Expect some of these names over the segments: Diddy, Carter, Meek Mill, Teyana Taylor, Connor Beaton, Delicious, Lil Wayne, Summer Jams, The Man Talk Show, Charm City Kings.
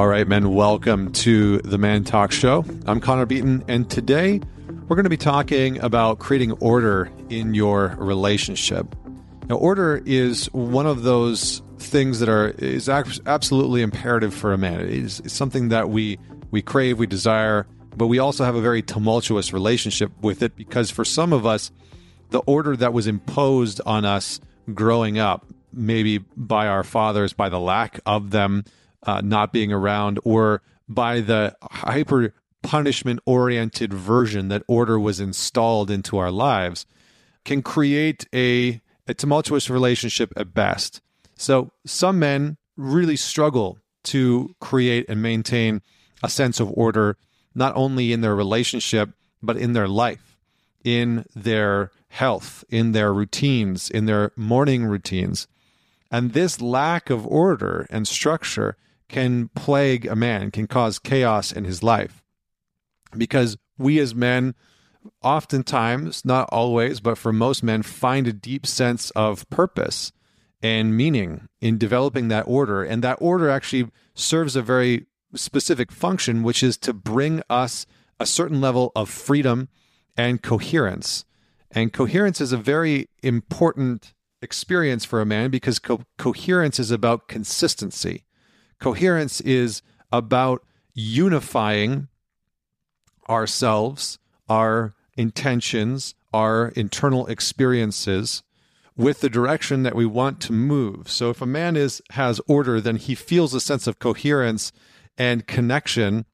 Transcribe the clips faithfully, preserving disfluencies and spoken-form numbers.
All right, men, welcome to The Man Talk Show. I'm Connor Beaton, and today we're going to be talking about creating order in your relationship. Now, order is one of those things that are is absolutely imperative for a man. It's, it's something that we, we crave, we desire, but we also have a very tumultuous relationship with it because for some of us, the order that was imposed on us growing up, maybe by our fathers, by the lack of them, Uh, not being around, or by the hyper punishment-oriented version that order was installed into our lives, can create a, a tumultuous relationship at best. So some men really struggle to create and maintain a sense of order, not only in their relationship, but in their life, in their health, in their routines, in their morning routines. And this lack of order and structure can plague a man, can cause chaos in his life. Because we as men, oftentimes, not always, but for most men, find a deep sense of purpose and meaning in developing that order. And that order actually serves a very specific function, which is to bring us a certain level of freedom and coherence. And coherence is a very important experience for a man because co- coherence is about consistency. Coherence is about unifying ourselves, our intentions, our internal experiences with the direction that we want to move. So if a man is has order, then he feels a sense of coherence and connection,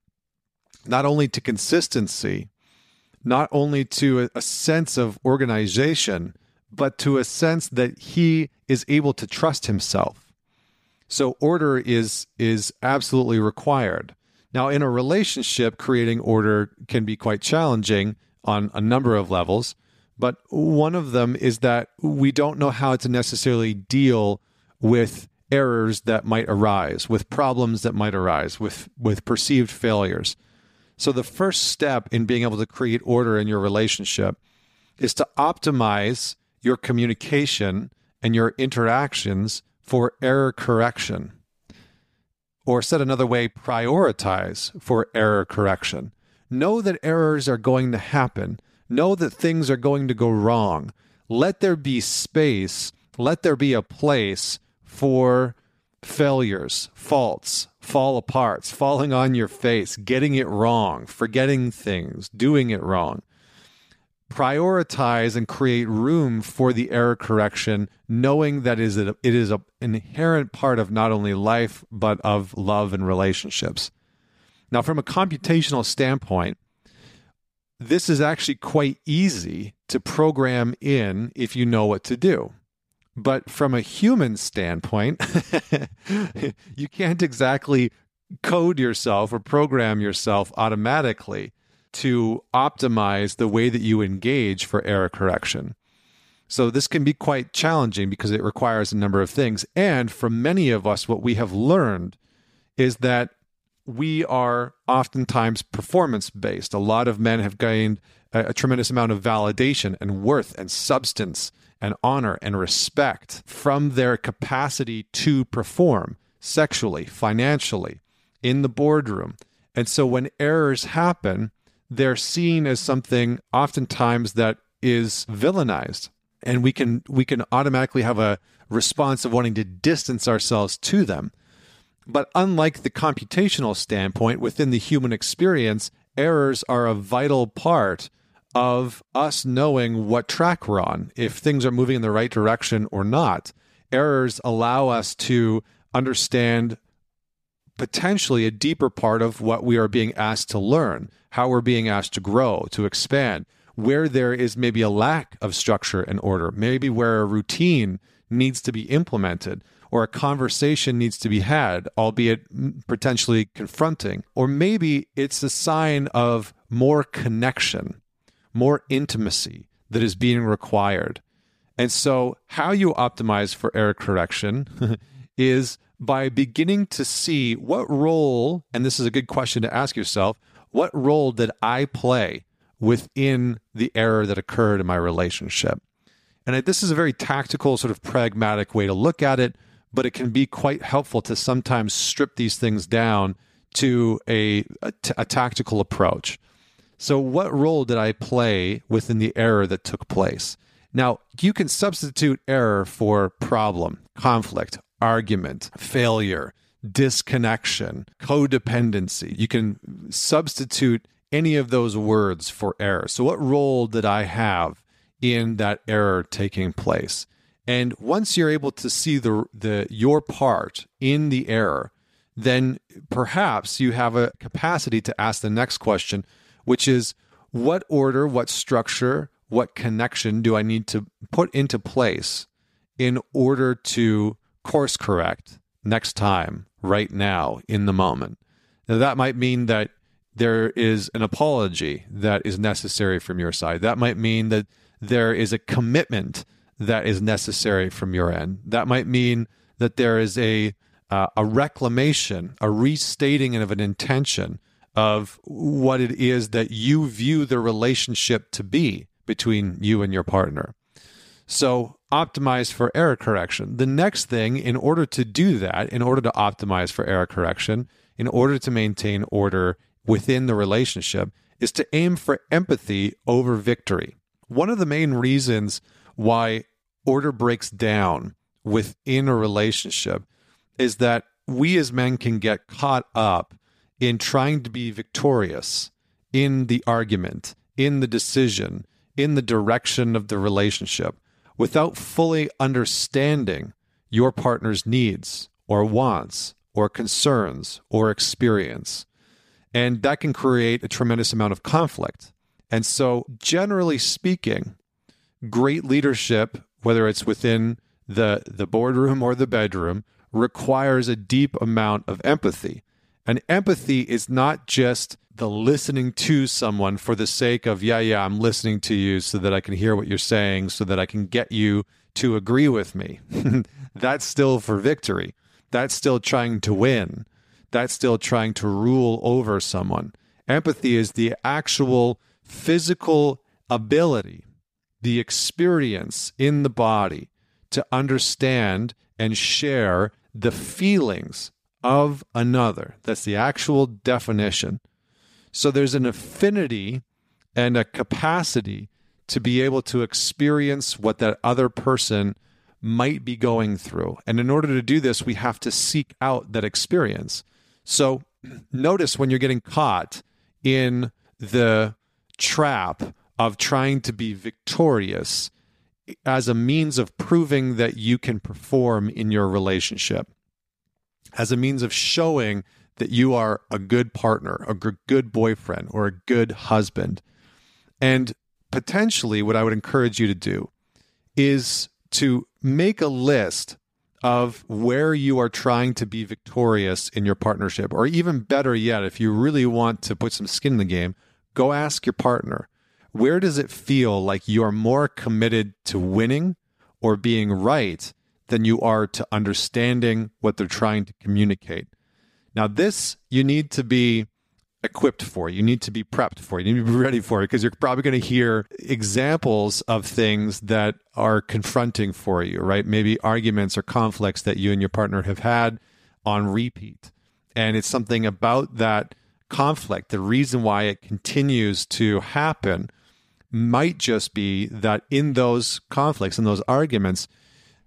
not only to consistency, not only to a, a sense of organization, but to a sense that he is able to trust himself. So order is is absolutely required. Now, in a relationship, creating order can be quite challenging on a number of levels, but one of them is that we don't know how to necessarily deal with errors that might arise, with problems that might arise, with, with perceived failures. So the first step in being able to create order in your relationship is to optimize your communication and your interactions for error correction, or said another way, prioritize for error correction. Know that errors are going to happen. Know that things are going to go wrong. Let there be space, let there be a place for failures, faults, fall aparts, falling on your face, getting it wrong, forgetting things, doing it wrong. Prioritize and create room for the error correction, knowing that is it is an inherent part of not only life, but of love and relationships. Now, from a computational standpoint, this is actually quite easy to program in if you know what to do. But from a human standpoint, you can't exactly code yourself or program yourself automatically to optimize the way that you engage for error correction. So this can be quite challenging because it requires a number of things. And for many of us, what we have learned is that we are oftentimes performance-based. A lot of men have gained a, a tremendous amount of validation and worth and substance and honor and respect from their capacity to perform sexually, financially, in the boardroom. And so when errors happen, they're seen as something oftentimes that is villainized. And we can we can automatically have a response of wanting to distance ourselves to them. But unlike the computational standpoint, within the human experience, errors are a vital part of us knowing what track we're on, if things are moving in the right direction or not. Errors allow us to understand potentially a deeper part of what we are being asked to learn, how we're being asked to grow, to expand, where there is maybe a lack of structure and order, maybe where a routine needs to be implemented or a conversation needs to be had, albeit potentially confronting, or maybe it's a sign of more connection, more intimacy that is being required. And so how you optimize for error correction is by beginning to see what role, and this is a good question to ask yourself, what role did I play within the error that occurred in my relationship? And this is a very tactical, sort of pragmatic way to look at it, but it can be quite helpful to sometimes strip these things down to a, a, t- a tactical approach. So what role did I play within the error that took place? Now, you can substitute error for problem, conflict, argument, failure, disconnection, codependency. You can substitute any of those words for error. So what role did I have in that error taking place? And once you're able to see the, the your part in the error, then perhaps you have a capacity to ask the next question, which is, what order, what structure, what connection do I need to put into place in order to course correct next time, right now, in the moment? Now, that might mean that there is an apology that is necessary from your side. That might mean that there is a commitment that is necessary from your end. That might mean that there is a uh, a reclamation, a restating of an intention of what it is that you view the relationship to be between you and your partner. So optimize for error correction. The next thing, in order to do that, in order to optimize for error correction, in order to maintain order within the relationship, is to aim for empathy over victory. One of the main reasons why order breaks down within a relationship is that we as men can get caught up in trying to be victorious in the argument, in the decision, in the direction of the relationship, without fully understanding your partner's needs or wants or concerns or experience. And that can create a tremendous amount of conflict. And so, generally speaking, great leadership, whether it's within the, the boardroom or the bedroom, requires a deep amount of empathy. And empathy is not just the listening to someone for the sake of, yeah, yeah, I'm listening to you so that I can hear what you're saying, so that I can get you to agree with me. That's still for victory. That's still trying to win. That's still trying to rule over someone. Empathy is the actual physical ability, the experience in the body to understand and share the feelings of another. That's the actual definition. So there's an affinity and a capacity to be able to experience what that other person might be going through. And in order to do this, we have to seek out that experience. So notice when you're getting caught in the trap of trying to be victorious as a means of proving that you can perform in your relationship, as a means of showing that you are a good partner, a good boyfriend, or a good husband. And potentially what I would encourage you to do is to make a list of where you are trying to be victorious in your partnership, or even better yet, if you really want to put some skin in the game, go ask your partner, where does it feel like you're more committed to winning or being right than you are to understanding what they're trying to communicate? Now, this you need to be equipped for. You need to be prepped for. You need to be ready for it, because you're probably going to hear examples of things that are confronting for you, right? Maybe arguments or conflicts that you and your partner have had on repeat. And it's something about that conflict, the reason why it continues to happen, might just be that in those conflicts, in those arguments,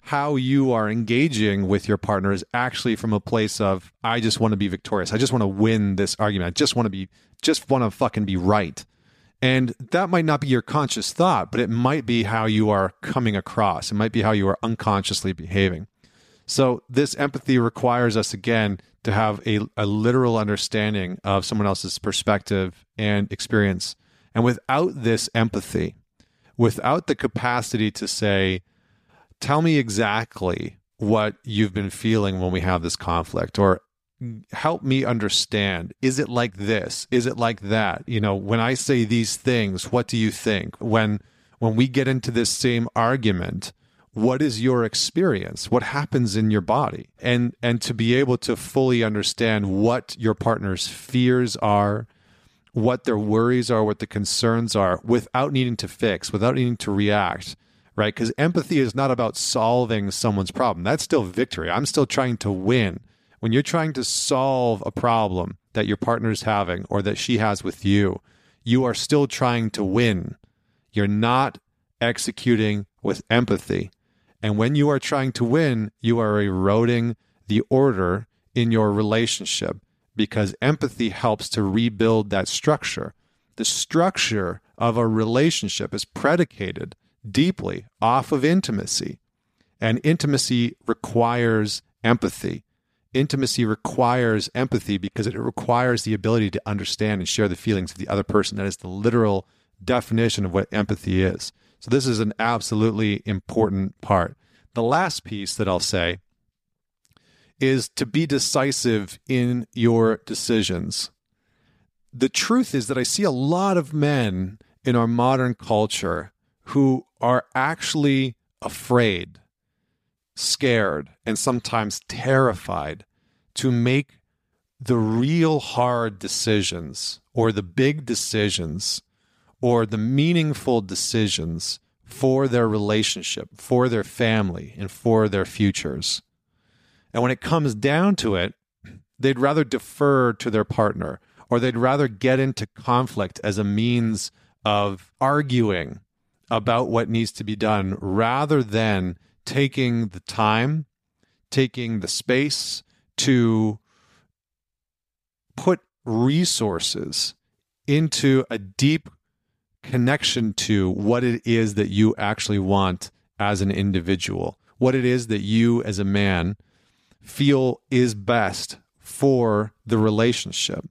how you are engaging with your partner is actually from a place of, I just want to be victorious. I just want to win this argument. I just want to be, just want to fucking be right. And that might not be your conscious thought, but it might be how you are coming across. It might be how you are unconsciously behaving. So this empathy requires us, again, to have a, a literal understanding of someone else's perspective and experience. And without this empathy, without the capacity to say, tell me exactly what you've been feeling when we have this conflict, or help me understand. Is it like this? Is it like that? You know, when I say these things, what do you think? When when we get into this same argument, what is your experience? What happens in your body? And and to be able to fully understand what your partner's fears are, what their worries are, what the concerns are, without needing to fix, without needing to react. Right? Because empathy is not about solving someone's problem. That's still victory. I'm still trying to win. When you're trying to solve a problem that your partner is having or that she has with you, you are still trying to win. You're not executing with empathy. And when you are trying to win, you are eroding the order in your relationship because empathy helps to rebuild that structure. The structure of a relationship is predicated deeply off of intimacy, and intimacy requires empathy. Intimacy requires empathy because it requires the ability to understand and share the feelings of the other person. That is the literal definition of what empathy is. So this is an absolutely important part. The last piece that I'll say is to be decisive in your decisions. The truth is that I see a lot of men in our modern culture who are actually afraid, scared, and sometimes terrified to make the real hard decisions or the big decisions or the meaningful decisions for their relationship, for their family, and for their futures. And when it comes down to it, they'd rather defer to their partner, or they'd rather get into conflict as a means of arguing about what needs to be done rather than taking the time, taking the space to put resources into a deep connection to what it is that you actually want as an individual, what it is that you as a man feel is best for the relationship.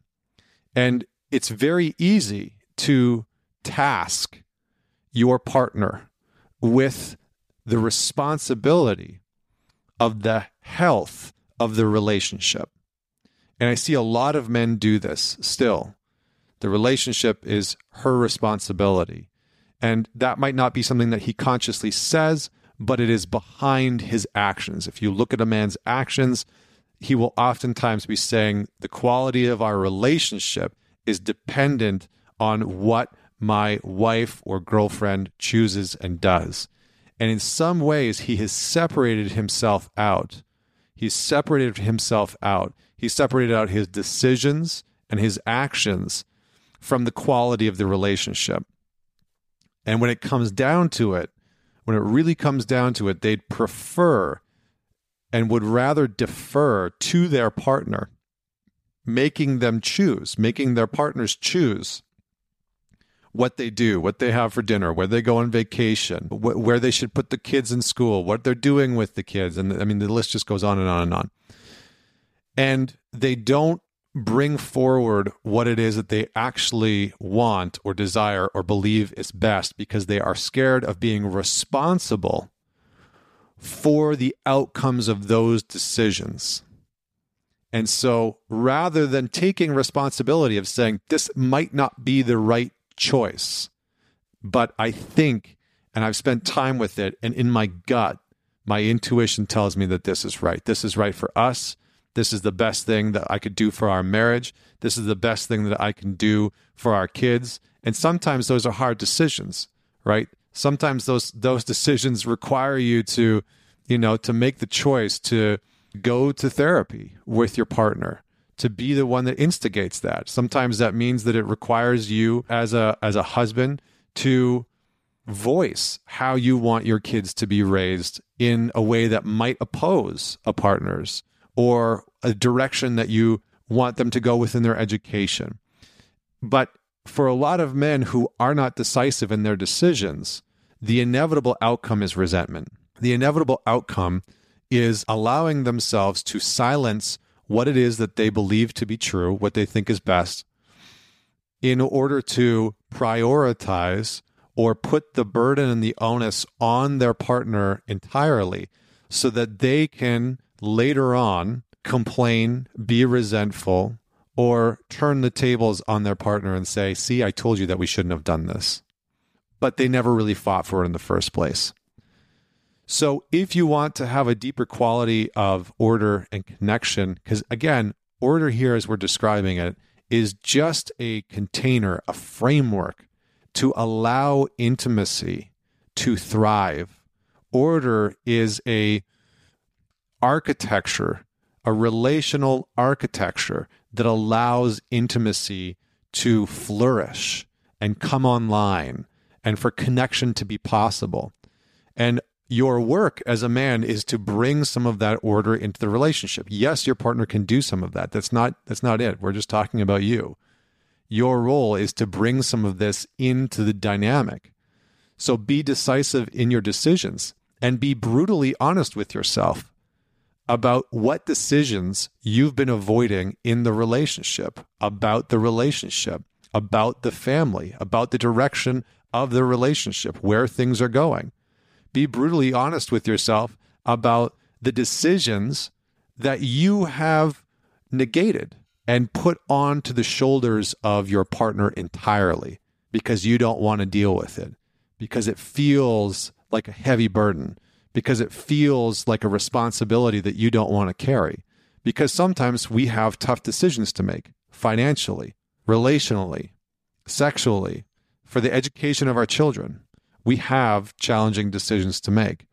And it's very easy to task your partner with the responsibility of the health of the relationship. And I see a lot of men do this still. The relationship is her responsibility. And that might not be something that he consciously says, but it is behind his actions. If you look at a man's actions, he will oftentimes be saying, the quality of our relationship is dependent on what my wife or girlfriend chooses and does. And in some ways, he has separated himself out. He's separated himself out. He separated out his decisions and his actions from the quality of the relationship. And when it comes down to it, when it really comes down to it, they'd prefer and would rather defer to their partner, making them choose, making their partners choose what they do, what they have for dinner, where they go on vacation, wh- where they should put the kids in school, what they're doing with the kids. And I mean, the list just goes on and on and on. And they don't bring forward what it is that they actually want or desire or believe is best because they are scared of being responsible for the outcomes of those decisions. And so rather than taking responsibility of saying, this might not be the right choice, but I think, and I've spent time with it, and in my gut, my intuition tells me that this is right. This is right for us. This is the best thing that I could do for our marriage. This is the best thing that I can do for our kids. And sometimes those are hard decisions, right? Sometimes those those decisions require you to, you know, to make the choice to go to therapy with your partner, to be the one that instigates that. Sometimes that means that it requires you as a as a husband to voice how you want your kids to be raised in a way that might oppose a partner's, or a direction that you want them to go within their education. But for a lot of men who are not decisive in their decisions, the inevitable outcome is resentment. The inevitable outcome is allowing themselves to silence what it is that they believe to be true, what they think is best, in order to prioritize or put the burden and the onus on their partner entirely so that they can later on complain, be resentful, or turn the tables on their partner and say, see, I told you that we shouldn't have done this. But they never really fought for it in the first place. So if you want to have a deeper quality of order and connection, because again, order here as we're describing it is just a container, a framework to allow intimacy to thrive. Order is a architecture, a relational architecture that allows intimacy to flourish and come online and for connection to be possible. And your work as a man is to bring some of that order into the relationship. Yes, your partner can do some of that. That's not, that's not it. We're just talking about you. Your role is to bring some of this into the dynamic. So be decisive in your decisions and be brutally honest with yourself about what decisions you've been avoiding in the relationship, about the relationship, about the family, about the direction of the relationship, where things are going. Be brutally honest with yourself about the decisions that you have negated and put onto the shoulders of your partner entirely because you don't want to deal with it, because it feels like a heavy burden, because it feels like a responsibility that you don't want to carry. Because sometimes we have tough decisions to make financially, relationally, sexually, for the education of our children. We have challenging decisions to make.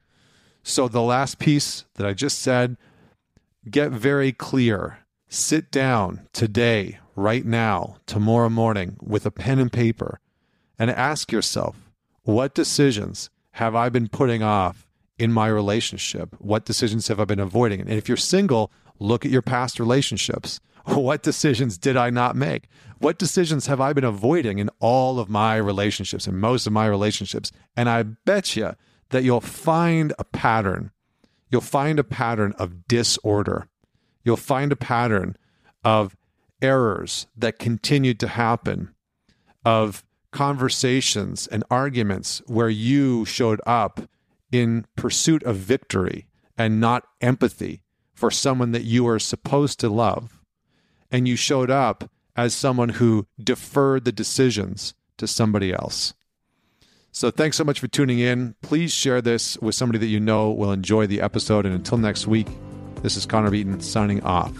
So the last piece that I just said, get very clear. Sit down today, right now, tomorrow morning with a pen and paper and ask yourself, what decisions have I been putting off in my relationship? What decisions have I been avoiding? And if you're single, look at your past relationships. What decisions did I not make? What decisions have I been avoiding in all of my relationships, in most of my relationships? And I bet you that you'll find a pattern. You'll find a pattern of disorder. You'll find a pattern of errors that continued to happen, of conversations and arguments where you showed up in pursuit of victory and not empathy for someone that you were supposed to love. And you showed up as someone who deferred the decisions to somebody else. So thanks so much for tuning in. Please share this with somebody that you know will enjoy the episode. And until next week, this is Connor Beaton signing off.